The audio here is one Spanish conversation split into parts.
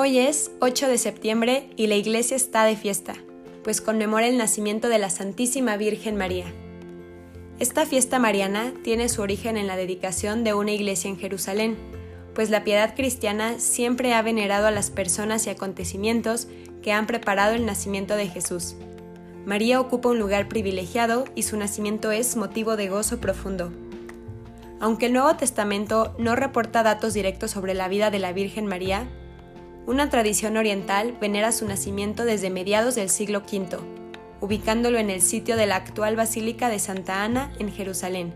Hoy es 8 de septiembre y la Iglesia está de fiesta, pues conmemora el nacimiento de la Santísima Virgen María. Esta fiesta mariana tiene su origen en la dedicación de una iglesia en Jerusalén, pues la piedad cristiana siempre ha venerado a las personas y acontecimientos que han preparado el nacimiento de Jesús. María ocupa un lugar privilegiado y su nacimiento es motivo de gozo profundo. Aunque el Nuevo Testamento no reporta datos directos sobre la vida de la Virgen María, una tradición oriental venera su nacimiento desde mediados del siglo V, ubicándolo en el sitio de la actual Basílica de Santa Ana en Jerusalén.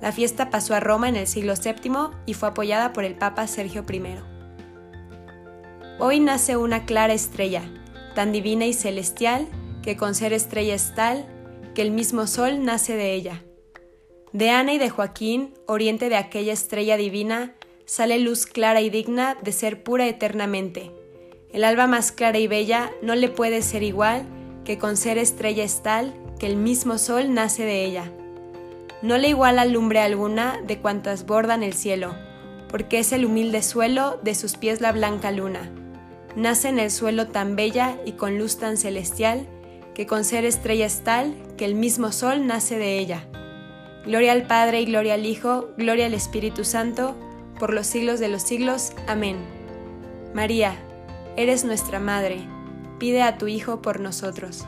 La fiesta pasó a Roma en el siglo VII y fue apoyada por el Papa Sergio I. Hoy nace una clara estrella, tan divina y celestial, que con ser estrella es tal, que el mismo sol nace de ella. De Ana y de Joaquín, oriente de aquella estrella divina, sale luz clara y digna de ser pura eternamente. El alba más clara y bella no le puede ser igual, que con ser estrella es tal, que el mismo sol nace de ella. No le iguala lumbre alguna de cuantas bordan el cielo, porque es el humilde suelo de sus pies la blanca luna. Nace en el suelo tan bella y con luz tan celestial, que con ser estrella es tal, que el mismo sol nace de ella. Gloria al Padre y gloria al Hijo, gloria al Espíritu Santo, por los siglos de los siglos. Amén. María, eres nuestra Madre, pide a tu Hijo por nosotros.